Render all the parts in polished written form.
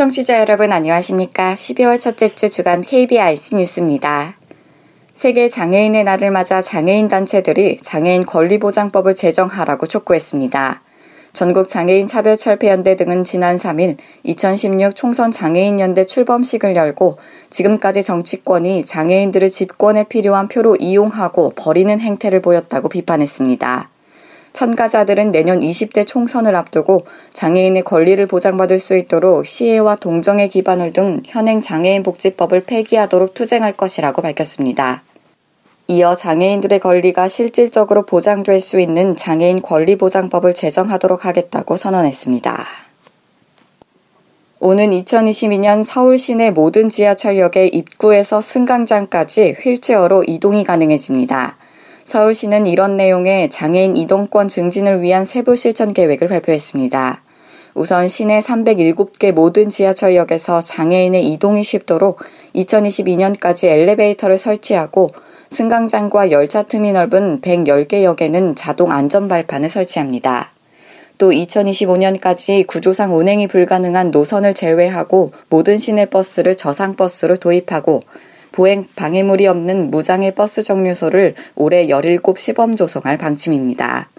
청취자 여러분 안녕하십니까. 12월 첫째 주 주간 KBIC 뉴스입니다. 세계 장애인의 날을 맞아 장애인 단체들이 장애인 권리보장법을 제정하라고 촉구했습니다. 전국장애인차별철폐연대 등은 지난 3일 2016 총선장애인연대 출범식을 열고 지금까지 정치권이 장애인들을 집권에 필요한 표로 이용하고 버리는 행태를 보였다고 비판했습니다. 참가자들은 내년 20대 총선을 앞두고 장애인의 권리를 보장받을 수 있도록 시혜와 동정에 기반을 둔 현행 장애인복지법을 폐기하도록 투쟁할 것이라고 밝혔습니다. 이어 장애인들의 권리가 실질적으로 보장될 수 있는 장애인 권리보장법을 제정하도록 하겠다고 선언했습니다. 오는 2022년 서울 시내 모든 지하철역의 입구에서 승강장까지 휠체어로 이동이 가능해집니다. 서울시는 이런 내용의 장애인 이동권 증진을 위한 세부 실천 계획을 발표했습니다. 우선 시내 307개 모든 지하철역에서 장애인의 이동이 쉽도록 2022년까지 엘리베이터를 설치하고 승강장과 열차 틈이 넓은 110개 역에는 자동 안전발판을 설치합니다. 또 2025년까지 구조상 운행이 불가능한 노선을 제외하고 모든 시내버스를 저상버스로 도입하고 보행 방해물이 없는 무장애 버스 정류소를 올해 17 시범 조성할 방침입니다.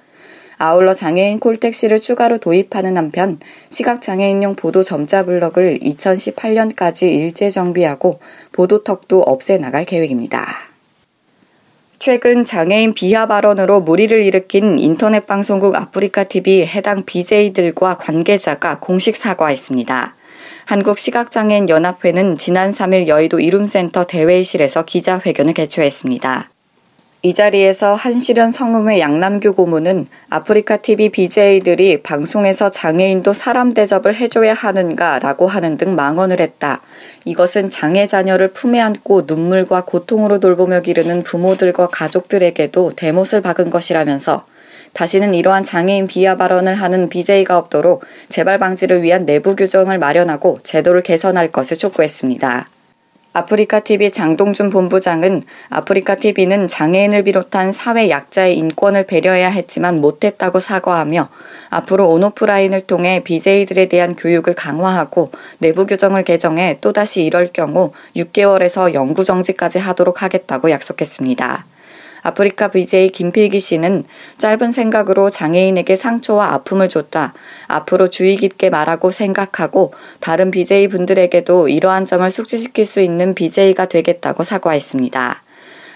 아울러 장애인 콜택시를 추가로 도입하는 한편 시각장애인용 보도 점자 블럭을 2018년까지 일제 정비하고 보도턱도 없애나갈 계획입니다. 최근 장애인 비하 발언으로 물의를 일으킨 인터넷 방송국 아프리카TV 해당 BJ들과 관계자가 공식 사과했습니다. 한국시각장애인연합회는 지난 3일 여의도 이룸센터 대회의실에서 기자회견을 개최했습니다. 이 자리에서 한시련 성음회 양남규 고문은 아프리카TV BJ들이 방송에서 장애인도 사람 대접을 해줘야 하는가라고 하는 등 망언을 했다. 이것은 장애 자녀를 품에 안고 눈물과 고통으로 돌보며 기르는 부모들과 가족들에게도 대못을 박은 것이라면서 다시는 이러한 장애인 비하 발언을 하는 BJ가 없도록 재발 방지를 위한 내부 규정을 마련하고 제도를 개선할 것을 촉구했습니다. 아프리카TV 장동준 본부장은 아프리카TV는 장애인을 비롯한 사회 약자의 인권을 배려해야 했지만 못했다고 사과하며 앞으로 온오프라인을 통해 BJ들에 대한 교육을 강화하고 내부 규정을 개정해 또다시 이럴 경우 6개월에서 영구정지까지 하도록 하겠다고 약속했습니다. 아프리카 BJ 김필기 씨는 짧은 생각으로 장애인에게 상처와 아픔을 줬다. 앞으로 주의 깊게 말하고 생각하고 다른 BJ 분들에게도 이러한 점을 숙지시킬 수 있는 BJ가 되겠다고 사과했습니다.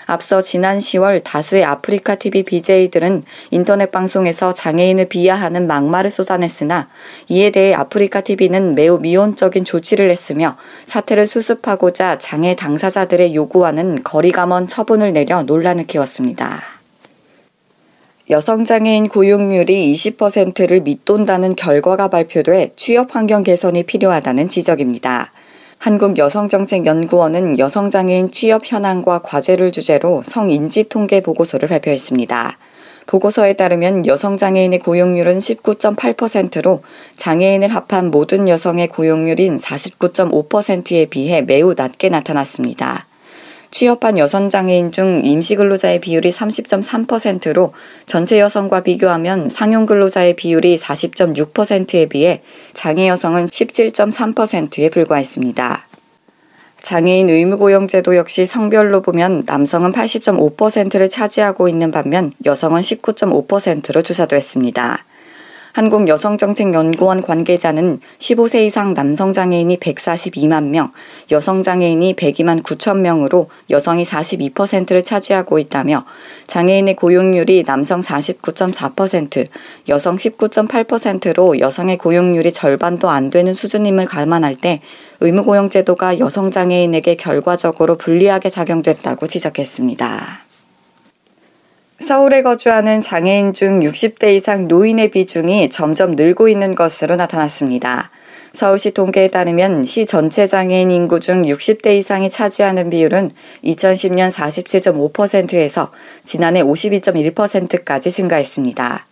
앞서 지난 10월 다수의 아프리카TV BJ들은 인터넷 방송에서 장애인을 비하하는 막말을 쏟아냈으나 이에 대해 아프리카TV는 매우 미온적인 조치를 했으며 사태를 수습하고자 장애 당사자들의 요구와는 거리가 먼 처분을 내려 논란을 키웠습니다. 여성장애인 고용률이 20%를 밑돈다는 결과가 발표돼 취업 환경 개선이 필요하다는 지적입니다. 한국여성정책연구원은 여성장애인 취업 현황과 과제를 주제로 성인지통계 보고서를 발표했습니다. 보고서에 따르면 여성장애인의 고용률은 19.8%로 장애인을 합한 모든 여성의 고용률인 49.5%에 비해 매우 낮게 나타났습니다. 취업한 여성장애인 중 임시근로자의 비율이 30.3%로 전체 여성과 비교하면 상용근로자의 비율이 40.6%에 비해 장애 여성은 17.3%에 불과했습니다. 장애인 의무고용제도 역시 성별로 보면 남성은 80.5%를 차지하고 있는 반면 여성은 19.5%로 조사됐습니다. 한국여성정책연구원 관계자는 15세 이상 남성장애인이 142만 명, 여성장애인이 102만 9천 명으로 여성이 42%를 차지하고 있다며 장애인의 고용률이 남성 49.4%, 여성 19.8%로 여성의 고용률이 절반도 안 되는 수준임을 감안할 때 의무고용제도가 여성장애인에게 결과적으로 불리하게 작용됐다고 지적했습니다. 서울에 거주하는 장애인 중 60대 이상 노인의 비중이 점점 늘고 있는 것으로 나타났습니다. 서울시 통계에 따르면 시 전체 장애인 인구 중 60대 이상이 차지하는 비율은 2010년 47.5%에서 지난해 52.1%까지 증가했습니다.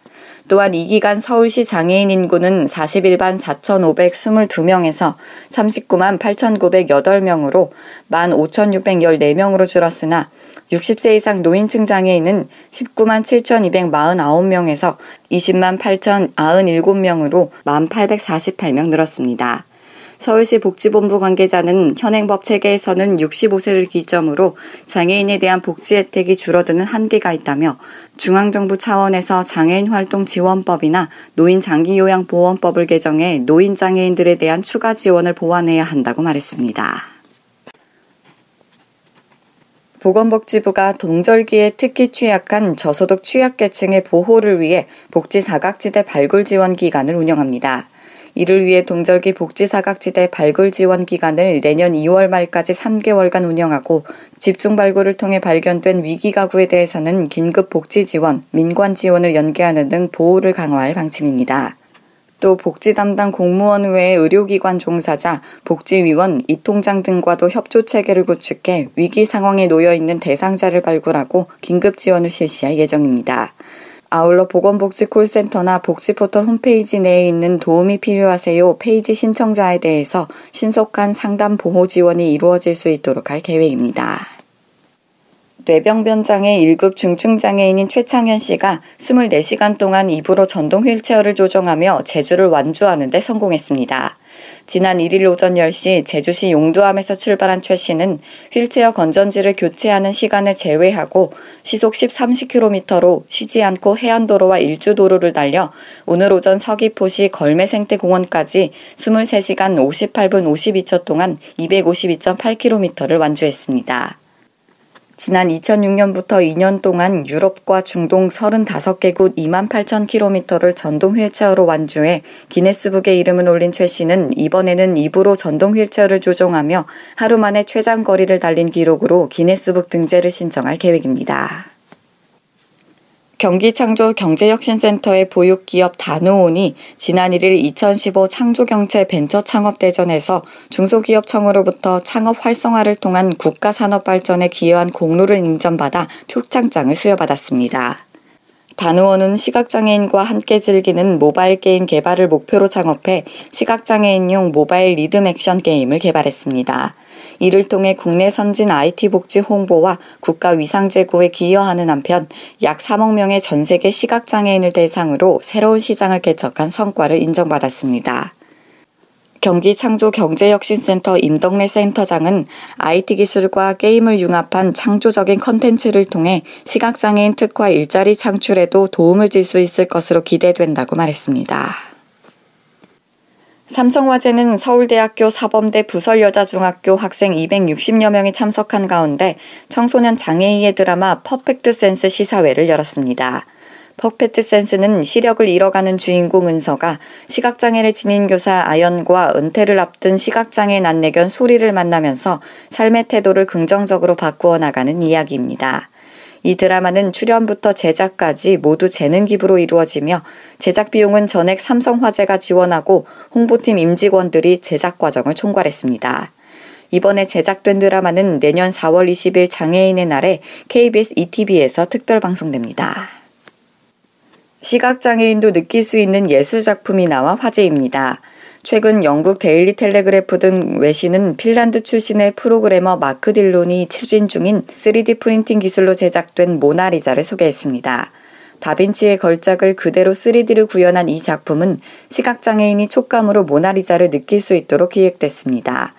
또한 이 기간 서울시 장애인 인구는 41만 4,522명에서 39만 8,908명으로 1만 5,614명으로 줄었으나 60세 이상 노인층 장애인은 19만 7,249명에서 20만 8,097명으로 1만 848명 늘었습니다. 서울시 복지본부 관계자는 현행법 체계에서는 65세를 기점으로 장애인에 대한 복지 혜택이 줄어드는 한계가 있다며 중앙정부 차원에서 장애인활동지원법이나 노인장기요양보험법을 개정해 노인장애인들에 대한 추가 지원을 보완해야 한다고 말했습니다. 보건복지부가 동절기에 특히 취약한 저소득 취약계층의 보호를 위해 복지사각지대 발굴지원 기간을 운영합니다. 이를 위해 동절기 복지사각지대 발굴지원 기간을 내년 2월 말까지 3개월간 운영하고 집중 발굴을 통해 발견된 위기가구에 대해서는 긴급복지지원, 민관지원을 연계하는 등 보호를 강화할 방침입니다. 또 복지 담당 공무원 외에 의료기관 종사자, 복지위원, 입통장 등과도 협조체계를 구축해 위기 상황에 놓여있는 대상자를 발굴하고 긴급 지원을 실시할 예정입니다. 아울러 보건복지 콜센터나 복지포털 홈페이지 내에 있는 도움이 필요하세요 페이지 신청자에 대해서 신속한 상담 보호 지원이 이루어질 수 있도록 할 계획입니다. 뇌병변장애 1급 중증장애인인 최창현 씨가 24시간 동안 입으로 전동 휠체어를 조정하며 제주를 완주하는 데 성공했습니다. 지난 1일 오전 10시 제주시 용두암에서 출발한 최 씨는 휠체어 건전지를 교체하는 시간을 제외하고 시속 30km로 쉬지 않고 해안도로와 일주도로를 달려 오늘 오전 서귀포시 걸매생태공원까지 23시간 58분 52초 동안 252.8km를 완주했습니다. 지난 2006년부터 2년 동안 유럽과 중동 35개국 28,000km를 전동 휠체어로 완주해 기네스북에 이름을 올린 최 씨는 이번에는 입으로 전동 휠체어를 조종하며 하루 만에 최장 거리를 달린 기록으로 기네스북 등재를 신청할 계획입니다. 경기창조경제혁신센터의 보육기업 다누온이 지난 1일 2015 창조경제 벤처창업대전에서 중소기업청으로부터 창업 활성화를 통한 국가산업발전에 기여한 공로를 인정받아 표창장을 수여받았습니다. 다누원은 시각장애인과 함께 즐기는 모바일 게임 개발을 목표로 창업해 시각장애인용 모바일 리듬 액션 게임을 개발했습니다. 이를 통해 국내 선진 IT 복지 홍보와 국가 위상 제고에 기여하는 한편 약 3억 명의 전 세계 시각장애인을 대상으로 새로운 시장을 개척한 성과를 인정받았습니다. 경기창조경제혁신센터 임덕래 센터장은 IT기술과 게임을 융합한 창조적인 컨텐츠를 통해 시각장애인 특화 일자리 창출에도 도움을 줄 수 있을 것으로 기대된다고 말했습니다. 삼성화재는 서울대학교 사범대 부설여자중학교 학생 260여 명이 참석한 가운데 청소년 장애인의 드라마 퍼펙트 센스 시사회를 열었습니다. 퍼펙트 센스는 시력을 잃어가는 주인공 은서가 시각장애를 지닌 교사 아연과 은퇴를 앞둔 시각장애인 안내견 소리를 만나면서 삶의 태도를 긍정적으로 바꾸어 나가는 이야기입니다. 이 드라마는 출연부터 제작까지 모두 재능 기부로 이루어지며 제작 비용은 전액 삼성화재가 지원하고 홍보팀 임직원들이 제작 과정을 총괄했습니다. 이번에 제작된 드라마는 내년 4월 20일 장애인의 날에 KBS ETV에서 특별 방송됩니다. 시각장애인도 느낄 수 있는 예술작품이 나와 화제입니다. 최근 영국 데일리 텔레그래프 등 외신은 핀란드 출신의 프로그래머 마크 딜론이 추진 중인 3D 프린팅 기술로 제작된 모나리자를 소개했습니다. 다빈치의 걸작을 그대로 3D로 구현한 이 작품은 시각장애인이 촉감으로 모나리자를 느낄 수 있도록 기획됐습니다.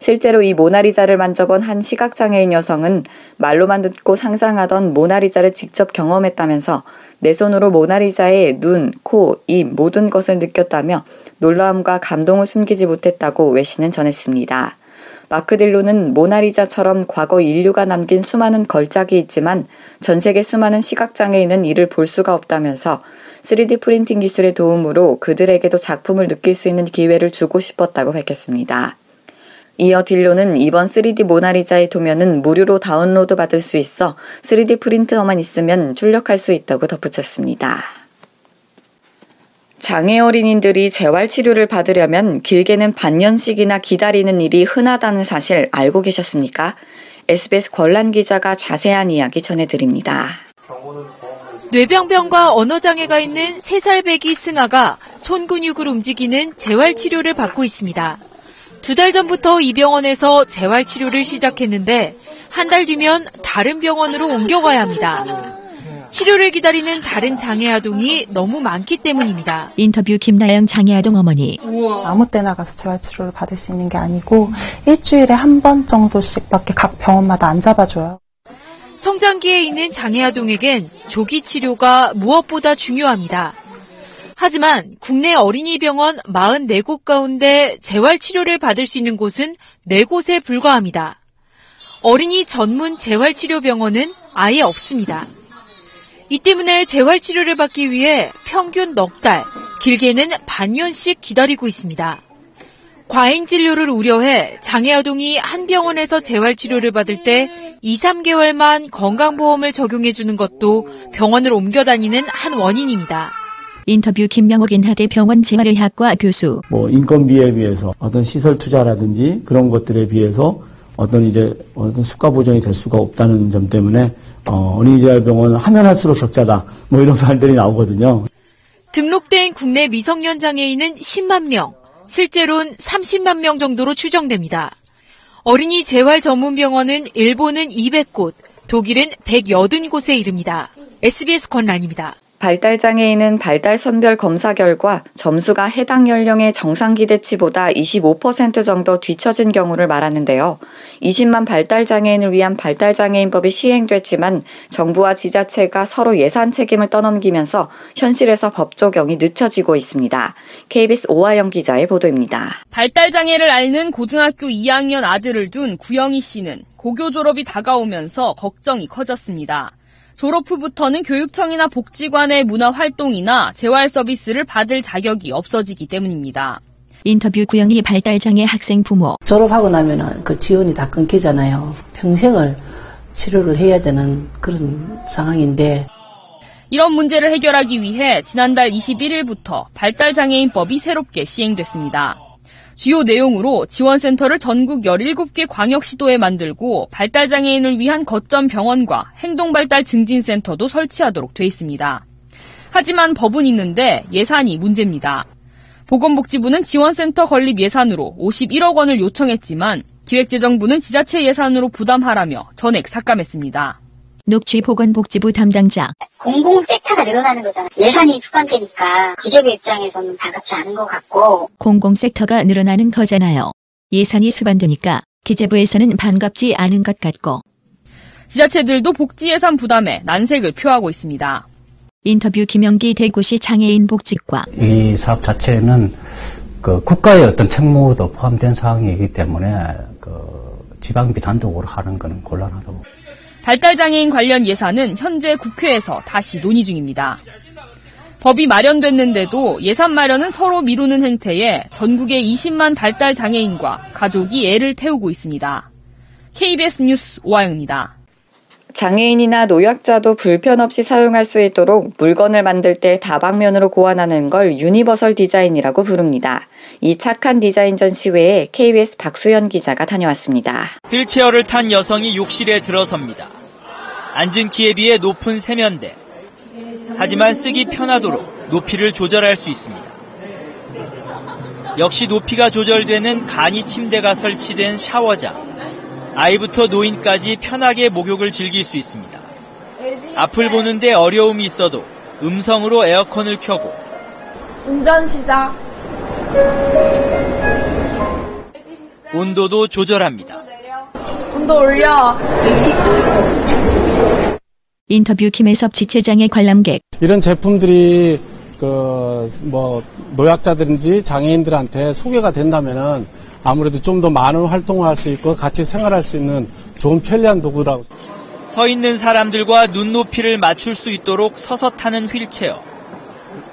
실제로 이 모나리자를 만져본 한 시각장애인 여성은 말로만 듣고 상상하던 모나리자를 직접 경험했다면서 내 손으로 모나리자의 눈, 코, 입 모든 것을 느꼈다며 놀라움과 감동을 숨기지 못했다고 외신은 전했습니다. 마크 딜로는 모나리자처럼 과거 인류가 남긴 수많은 걸작이 있지만 전 세계 수많은 시각장애인은 이를 볼 수가 없다면서 3D 프린팅 기술의 도움으로 그들에게도 작품을 느낄 수 있는 기회를 주고 싶었다고 밝혔습니다. 이어 딜로는 이번 3D 모나리자의 도면은 무료로 다운로드 받을 수 있어 3D 프린터만 있으면 출력할 수 있다고 덧붙였습니다. 장애 어린이들이 재활치료를 받으려면 길게는 반년씩이나 기다리는 일이 흔하다는 사실 알고 계셨습니까? SBS 권란 기자가 자세한 이야기 전해드립니다. 뇌병변과 언어장애가 있는 3살배기 승아가 손 근육을 움직이는 재활치료를 받고 있습니다. 두 달 전부터 이 병원에서 재활치료를 시작했는데 한 달 뒤면 다른 병원으로 옮겨가야 합니다. 치료를 기다리는 다른 장애아동이 너무 많기 때문입니다. 인터뷰 김나영 장애아동 어머니. 아무 때나 가서 재활치료를 받을 수 있는 게 아니고 일주일에 한 번 정도씩밖에 각 병원마다 안 잡아줘요. 성장기에 있는 장애아동에겐 조기 치료가 무엇보다 중요합니다. 하지만 국내 어린이병원 44곳 가운데 재활치료를 받을 수 있는 곳은 4곳에 불과합니다. 어린이 전문 재활치료병원은 아예 없습니다. 이 때문에 재활치료를 받기 위해 평균 넉 달, 길게는 반년씩 기다리고 있습니다. 과잉진료를 우려해 장애아동이 한 병원에서 재활치료를 받을 때 2, 3개월만 건강보험을 적용해주는 것도 병원을 옮겨다니는 한 원인입니다. 인터뷰 김명옥 인하대 병원 재활의학과 교수. 인건비에 비해서 어떤 시설 투자라든지 그런 것들에 비해서 어떤 수가 보전이 될 수가 없다는 점 때문에 어린이재활병원 하면 할수록 적자다. 이런 말들이 나오거든요. 등록된 국내 미성년 장애인은 10만 명, 실제로는 30만 명 정도로 추정됩니다. 어린이 재활 전문 병원은 일본은 200곳, 독일은 180곳에 이릅니다. SBS 권란입니다. 발달장애인은 발달선별 검사 결과 점수가 해당 연령의 정상기대치보다 25% 정도 뒤처진 경우를 말하는데요. 20만 발달장애인을 위한 발달장애인법이 시행됐지만 정부와 지자체가 서로 예산 책임을 떠넘기면서 현실에서 법 적용이 늦춰지고 있습니다. KBS 오아영 기자의 보도입니다. 발달장애를 앓는 고등학교 2학년 아들을 둔 구영희 씨는 고교 졸업이 다가오면서 걱정이 커졌습니다. 졸업 후부터는 교육청이나 복지관의 문화활동이나 재활서비스를 받을 자격이 없어지기 때문입니다. 인터뷰 구영희 발달장애 학생 부모. 졸업하고 나면 그 지원이 다 끊기잖아요. 평생을 치료를 해야 되는 그런 상황인데. 이런 문제를 해결하기 위해 지난달 21일부터 발달장애인법이 새롭게 시행됐습니다. 주요 내용으로 지원센터를 전국 17개 광역시도에 만들고 발달장애인을 위한 거점 병원과 행동발달 증진센터도 설치하도록 돼 있습니다. 하지만 법은 있는데 예산이 문제입니다. 보건복지부는 지원센터 건립 예산으로 51억 원을 요청했지만 기획재정부는 지자체 예산으로 부담하라며 전액 삭감했습니다. 녹취 보건복지부 담당자. 공공섹터가 늘어나는 거잖아요. 예산이 수반되니까 기재부 입장에서는 다같지 않은 것 같고. 공공섹터가 늘어나는 거잖아요. 예산이 수반되니까 기재부에서는 반갑지 않은 것 같고. 지자체들도 복지예산 부담에 난색을 표하고 있습니다. 인터뷰 김영기 대구시 장애인복지과. 이 사업 자체는 국가의 어떤 책무도 포함된 사항이기 때문에 지방비 단독으로 하는 것은 곤란하다고. 발달장애인 관련 예산은 현재 국회에서 다시 논의 중입니다. 법이 마련됐는데도 예산 마련은 서로 미루는 행태에 전국의 20만 발달장애인과 가족이 애를 태우고 있습니다. KBS 뉴스 오아영입니다. 장애인이나 노약자도 불편 없이 사용할 수 있도록 물건을 만들 때 다방면으로 고안하는 걸 유니버설 디자인이라고 부릅니다. 이 착한 디자인 전시회에 KBS 박수현 기자가 다녀왔습니다. 휠체어를 탄 여성이 욕실에 들어섭니다. 앉은 키에 비해 높은 세면대. 하지만 쓰기 편하도록 높이를 조절할 수 있습니다. 역시 높이가 조절되는 간이 침대가 설치된 샤워장. 아이부터 노인까지 편하게 목욕을 즐길 수 있습니다. 앞을 보는데 어려움이 있어도 음성으로 에어컨을 켜고 운전 시작. 온도도 조절합니다. 온도 올려. 인터뷰 김혜섭 지체장애 관람객. 이런 제품들이 노약자든지 장애인들한테 소개가 된다면은 아무래도 좀 더 많은 활동을 할 수 있고 같이 생활할 수 있는 좋은 편리한 도구라고. 서 있는 사람들과 눈높이를 맞출 수 있도록 서서 타는 휠체어,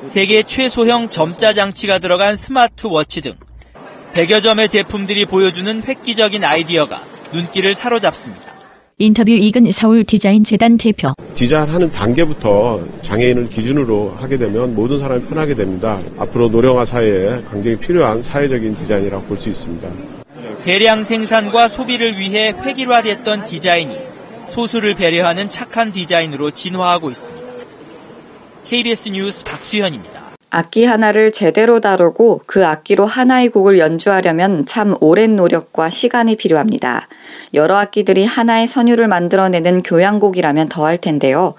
세계 최소형 점자 장치가 들어간 스마트워치 등 100여 점의 제품들이 보여주는 획기적인 아이디어가 눈길을 사로잡습니다. 인터뷰 이근 서울 디자인 재단 대표. 디자인하는 단계부터 장애인을 기준으로 하게 되면 모든 사람이 편하게 됩니다. 앞으로 노령화 사회에 굉장히 필요한 사회적인 디자인이라고 볼 수 있습니다. 대량 생산과 소비를 위해 획일화됐던 디자인이 소수를 배려하는 착한 디자인으로 진화하고 있습니다. KBS 뉴스 박수현입니다. 악기 하나를 제대로 다루고 그 악기로 하나의 곡을 연주하려면 참 오랜 노력과 시간이 필요합니다. 여러 악기들이 하나의 선율을 만들어내는 교향곡이라면 더할 텐데요.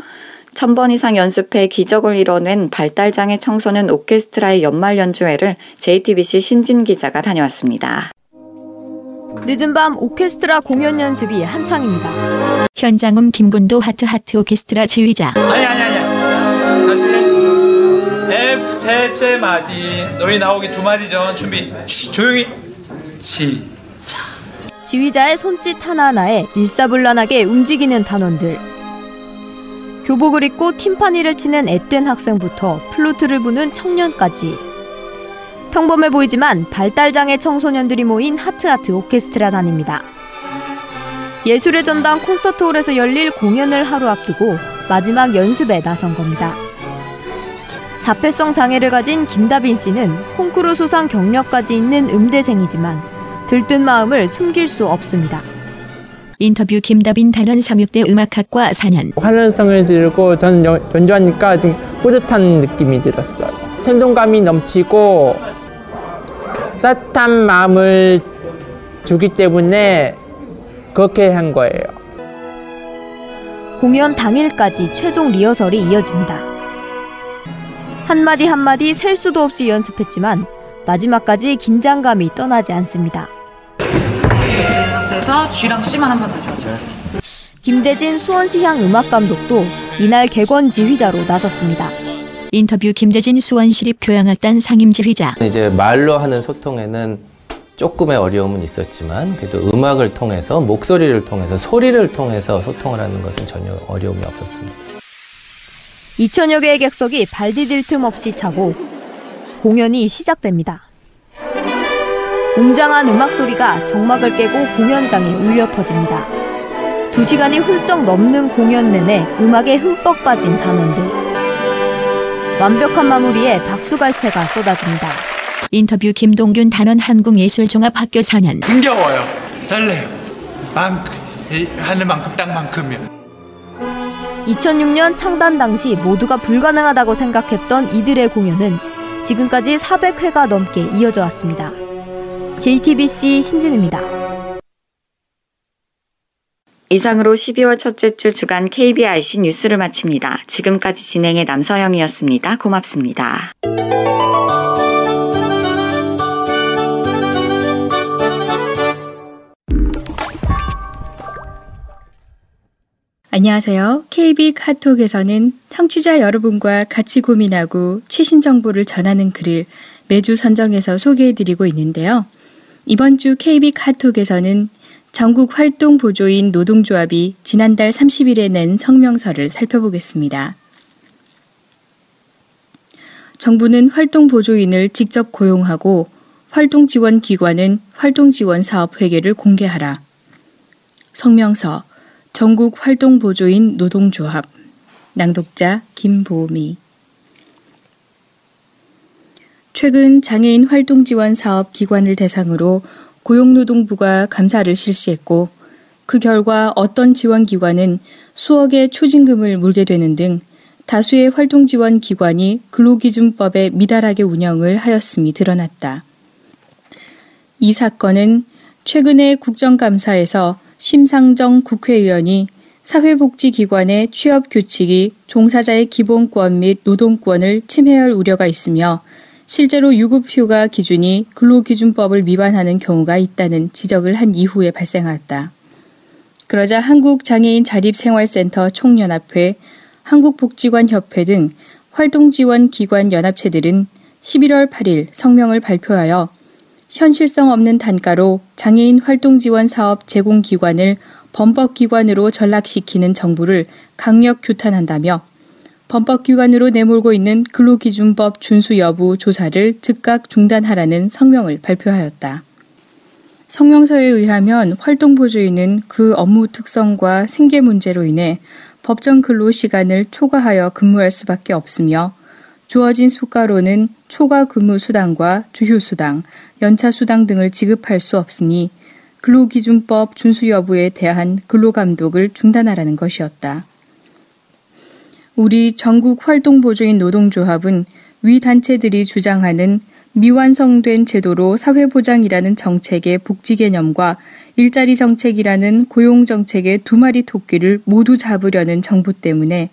1000번 이상 연습해 기적을 이뤄낸 발달장애 청소년 오케스트라의 연말 연주회를 JTBC 신진 기자가 다녀왔습니다. 늦은 밤 오케스트라 공연 연습이 한창입니다. 현장음 김군도 하트하트 오케스트라 지휘자. 아니. 다시는 F 셋째 마디. 너희 나오기 두 마디 전 준비. 조용히. 시작. 지휘자의 손짓 하나하나에 일사불란하게 움직이는 단원들. 교복을 입고 팀파니를 치는 앳된 학생부터 플루트를 부는 청년까지. 평범해 보이지만 발달장애 청소년들이 모인 하트하트 오케스트라단입니다. 예술의 전당 콘서트홀에서 열릴 공연을 하루 앞두고 마지막 연습에 나선 겁니다. 자폐성 장애를 가진 김다빈 씨는 콩쿠르 수상 경력까지 있는 음대생이지만 들뜬 마음을 숨길 수 없습니다. 인터뷰 김다빈 단원 삼육대 음악학과 4년. 환원성을 들고 저는 연주하니까 좀 뿌듯한 느낌이 들었어요. 생동감이 넘치고 따뜻한 마음을 주기 때문에 그렇게 한 거예요. 공연 당일까지 최종 리허설이 이어집니다. 한마디 한마디 셀 수도 없이 연습했지만 마지막까지 긴장감이 떠나지 않습니다. 이렇게 된 상태에서 G랑 C만 한번 다시 맞춰요. 김대진 수원시향 음악감독도 이날 객원 지휘자로 나섰습니다. 인터뷰 김대진 수원시립교향악단 상임지휘자. 이제 말로 하는 소통에는 조금의 어려움은 있었지만 그래도 음악을 통해서, 목소리를 통해서, 소리를 통해서 소통을 하는 것은 전혀 어려움이 없었습니다. 2천여 개의 객석이 발 디딜 틈 없이 차고 공연이 시작됩니다. 웅장한 음악 소리가 정막을 깨고 공연장에 울려 퍼집니다. 2시간이 훌쩍 넘는 공연 내내 음악에 흠뻑 빠진 단원들. 완벽한 마무리에 박수갈채가 쏟아집니다. 인터뷰 김동균 단원 한국예술종합학교 4년. 힘겨워요. 설레요. 하늘만큼 땅만큼이요. 2006년 창단 당시 모두가 불가능하다고 생각했던 이들의 공연은 지금까지 400회가 넘게 이어져 왔습니다. JTBC 신진입니다. 이상으로 12월 첫째 주 주간 KBIC 뉴스를 마칩니다. 지금까지 진행의 남서영이었습니다. 고맙습니다. 안녕하세요. KB 카톡에서는 청취자 여러분과 같이 고민하고 최신 정보를 전하는 글을 매주 선정해서 소개해드리고 있는데요. 이번 주 KB 카톡에서는 전국활동보조인 노동조합이 지난달 30일에 낸 성명서를 살펴보겠습니다. 정부는 활동보조인을 직접 고용하고 활동지원기관은 활동지원사업 회계를 공개하라. 성명서 전국활동보조인 노동조합. 낭독자 김보미. 최근 장애인 활동지원사업 기관을 대상으로 고용노동부가 감사를 실시했고 그 결과 어떤 지원기관은 수억의 초징금을 물게 되는 등 다수의 활동지원기관이 근로기준법에 미달하게 운영을 하였음이 드러났다. 이 사건은 최근의 국정감사에서 심상정 국회의원이 사회복지기관의 취업규칙이 종사자의 기본권 및 노동권을 침해할 우려가 있으며 실제로 유급휴가 기준이 근로기준법을 위반하는 경우가 있다는 지적을 한 이후에 발생하였다. 그러자 한국장애인자립생활센터 총연합회, 한국복지관협회 등 활동지원기관 연합체들은 11월 8일 성명을 발표하여 현실성 없는 단가로 장애인 활동지원사업 제공기관을 범법기관으로 전락시키는 정부를 강력 규탄한다며 범법기관으로 내몰고 있는 근로기준법 준수 여부 조사를 즉각 중단하라는 성명을 발표하였다. 성명서에 의하면 활동보조인은 그 업무 특성과 생계 문제로 인해 법정 근로시간을 초과하여 근무할 수밖에 없으며 주어진 수가로는 초과 근무수당과 주휴수당, 연차수당 등을 지급할 수 없으니 근로기준법 준수 여부에 대한 근로감독을 중단하라는 것이었다. 우리 전국활동보조인 노동조합은 위 단체들이 주장하는 미완성된 제도로 사회보장이라는 정책의 복지개념과 일자리 정책이라는 고용정책의 두 마리 토끼를 모두 잡으려는 정부 때문에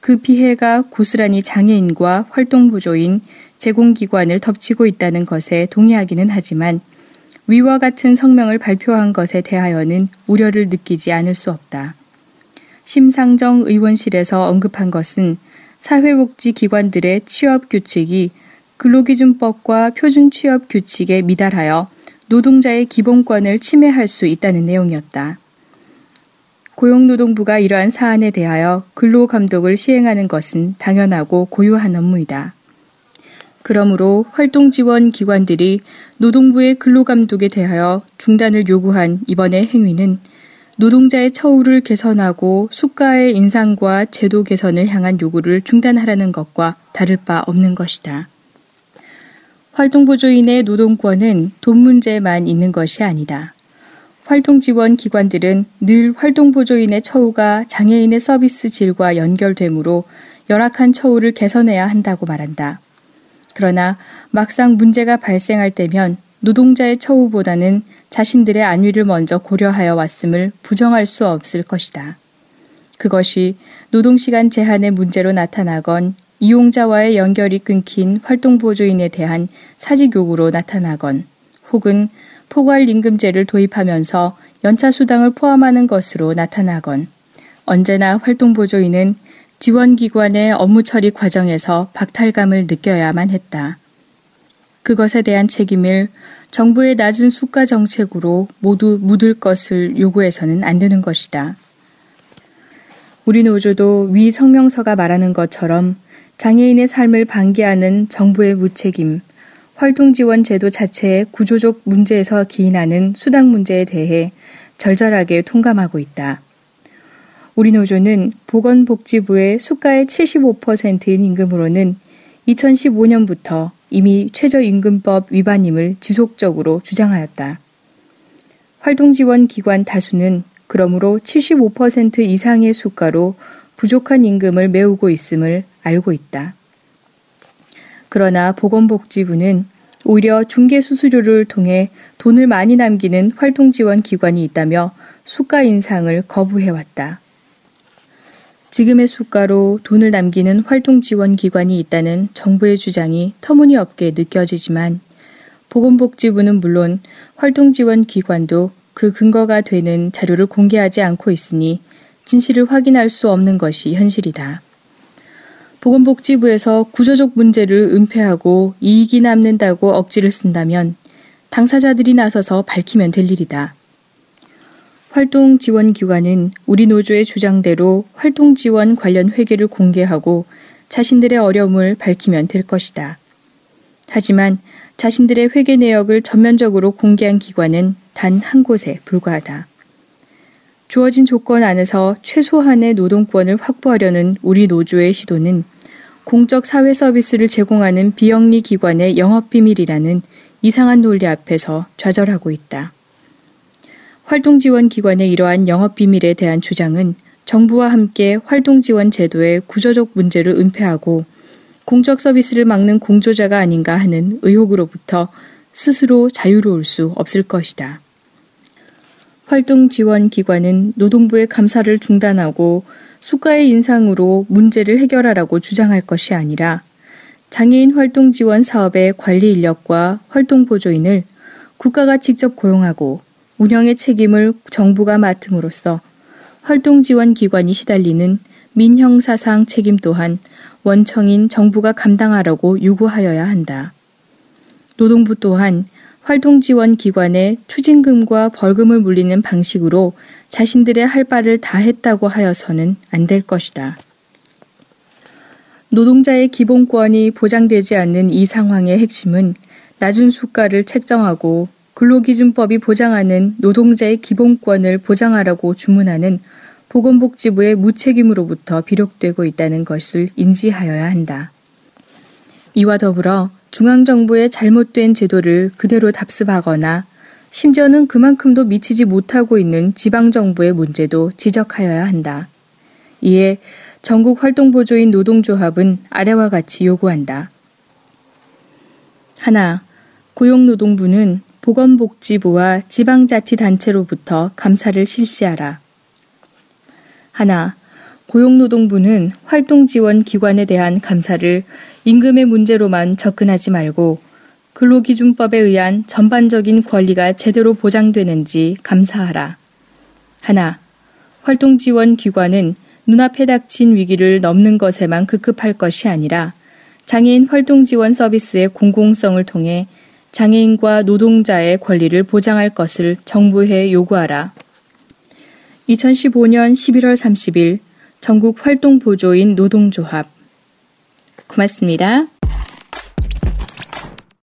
그 피해가 고스란히 장애인과 활동보조인, 제공기관을 덮치고 있다는 것에 동의하기는 하지만 위와 같은 성명을 발표한 것에 대하여는 우려를 느끼지 않을 수 없다. 심상정 의원실에서 언급한 것은 사회복지기관들의 취업규칙이 근로기준법과 표준취업규칙에 미달하여 노동자의 기본권을 침해할 수 있다는 내용이었다. 고용노동부가 이러한 사안에 대하여 근로감독을 시행하는 것은 당연하고 고유한 업무이다. 그러므로 활동지원기관들이 노동부의 근로감독에 대하여 중단을 요구한 이번의 행위는 노동자의 처우를 개선하고 수가의 인상과 제도 개선을 향한 요구를 중단하라는 것과 다를 바 없는 것이다. 활동보조인의 노동권은 돈 문제만 있는 것이 아니다. 활동지원기관들은 늘 활동보조인의 처우가 장애인의 서비스 질과 연결되므로 열악한 처우를 개선해야 한다고 말한다. 그러나 막상 문제가 발생할 때면 노동자의 처우보다는 자신들의 안위를 먼저 고려하여 왔음을 부정할 수 없을 것이다. 그것이 노동시간 제한의 문제로 나타나건 이용자와의 연결이 끊긴 활동보조인에 대한 사직 요구로 나타나건 혹은 포괄임금제를 도입하면서 연차수당을 포함하는 것으로 나타나건 언제나 활동보조인은 지원기관의 업무 처리 과정에서 박탈감을 느껴야만 했다. 그것에 대한 책임을 정부의 낮은 수가 정책으로 모두 묻을 것을 요구해서는 안 되는 것이다. 우리 노조도 위 성명서가 말하는 것처럼 장애인의 삶을 방기하는 정부의 무책임, 활동지원제도 자체의 구조적 문제에서 기인하는 수당 문제에 대해 절절하게 통감하고 있다. 우리 노조는 보건복지부의 수가의 75%인 임금으로는 2015년부터 이미 최저임금법 위반임을 지속적으로 주장하였다. 활동지원기관 다수는 그러므로 75% 이상의 수가로 부족한 임금을 메우고 있음을 알고 있다. 그러나 보건복지부는 오히려 중개수수료를 통해 돈을 많이 남기는 활동지원기관이 있다며 수가 인상을 거부해왔다. 지금의 수가로 돈을 남기는 활동지원기관이 있다는 정부의 주장이 터무니없게 느껴지지만 보건복지부는 물론 활동지원기관도 그 근거가 되는 자료를 공개하지 않고 있으니 진실을 확인할 수 없는 것이 현실이다. 보건복지부에서 구조적 문제를 은폐하고 이익이 남는다고 억지를 쓴다면 당사자들이 나서서 밝히면 될 일이다. 활동지원기관은 우리 노조의 주장대로 활동지원 관련 회계를 공개하고 자신들의 어려움을 밝히면 될 것이다. 하지만 자신들의 회계 내역을 전면적으로 공개한 기관은 단 한 곳에 불과하다. 주어진 조건 안에서 최소한의 노동권을 확보하려는 우리 노조의 시도는 공적 사회 서비스를 제공하는 비영리 기관의 영업비밀이라는 이상한 논리 앞에서 좌절하고 있다. 활동지원기관의 이러한 영업비밀에 대한 주장은 정부와 함께 활동지원 제도의 구조적 문제를 은폐하고 공적 서비스를 막는 공조자가 아닌가 하는 의혹으로부터 스스로 자유로울 수 없을 것이다. 활동지원기관은 노동부의 감사를 중단하고 수가의 인상으로 문제를 해결하라고 주장할 것이 아니라 장애인 활동지원 사업의 관리 인력과 활동보조인을 국가가 직접 고용하고 운영의 책임을 정부가 맡음으로써 활동지원기관이 시달리는 민형사상 책임 또한 원청인 정부가 감당하라고 요구하여야 한다. 노동부 또한 활동지원기관에 추징금과 벌금을 물리는 방식으로 자신들의 할 바를 다 했다고 하여서는 안 될 것이다. 노동자의 기본권이 보장되지 않는 이 상황의 핵심은 낮은 수가를 책정하고 근로기준법이 보장하는 노동자의 기본권을 보장하라고 주문하는 보건복지부의 무책임으로부터 비롯되고 있다는 것을 인지하여야 한다. 이와 더불어 중앙정부의 잘못된 제도를 그대로 답습하거나 심지어는 그만큼도 미치지 못하고 있는 지방정부의 문제도 지적하여야 한다. 이에 전국활동보조인 노동조합은 아래와 같이 요구한다. 하나, 고용노동부는 보건복지부와 지방자치단체로부터 감사를 실시하라. 하나, 고용노동부는 활동지원기관에 대한 감사를 임금의 문제로만 접근하지 말고 근로기준법에 의한 전반적인 권리가 제대로 보장되는지 감사하라. 하나, 활동지원기관은 눈앞에 닥친 위기를 넘는 것에만 급급할 것이 아니라 장애인 활동지원 서비스의 공공성을 통해 장애인과 노동자의 권리를 보장할 것을 정부에 요구하라. 2015년 11월 30일 전국활동보조인 노동조합. 고맙습니다.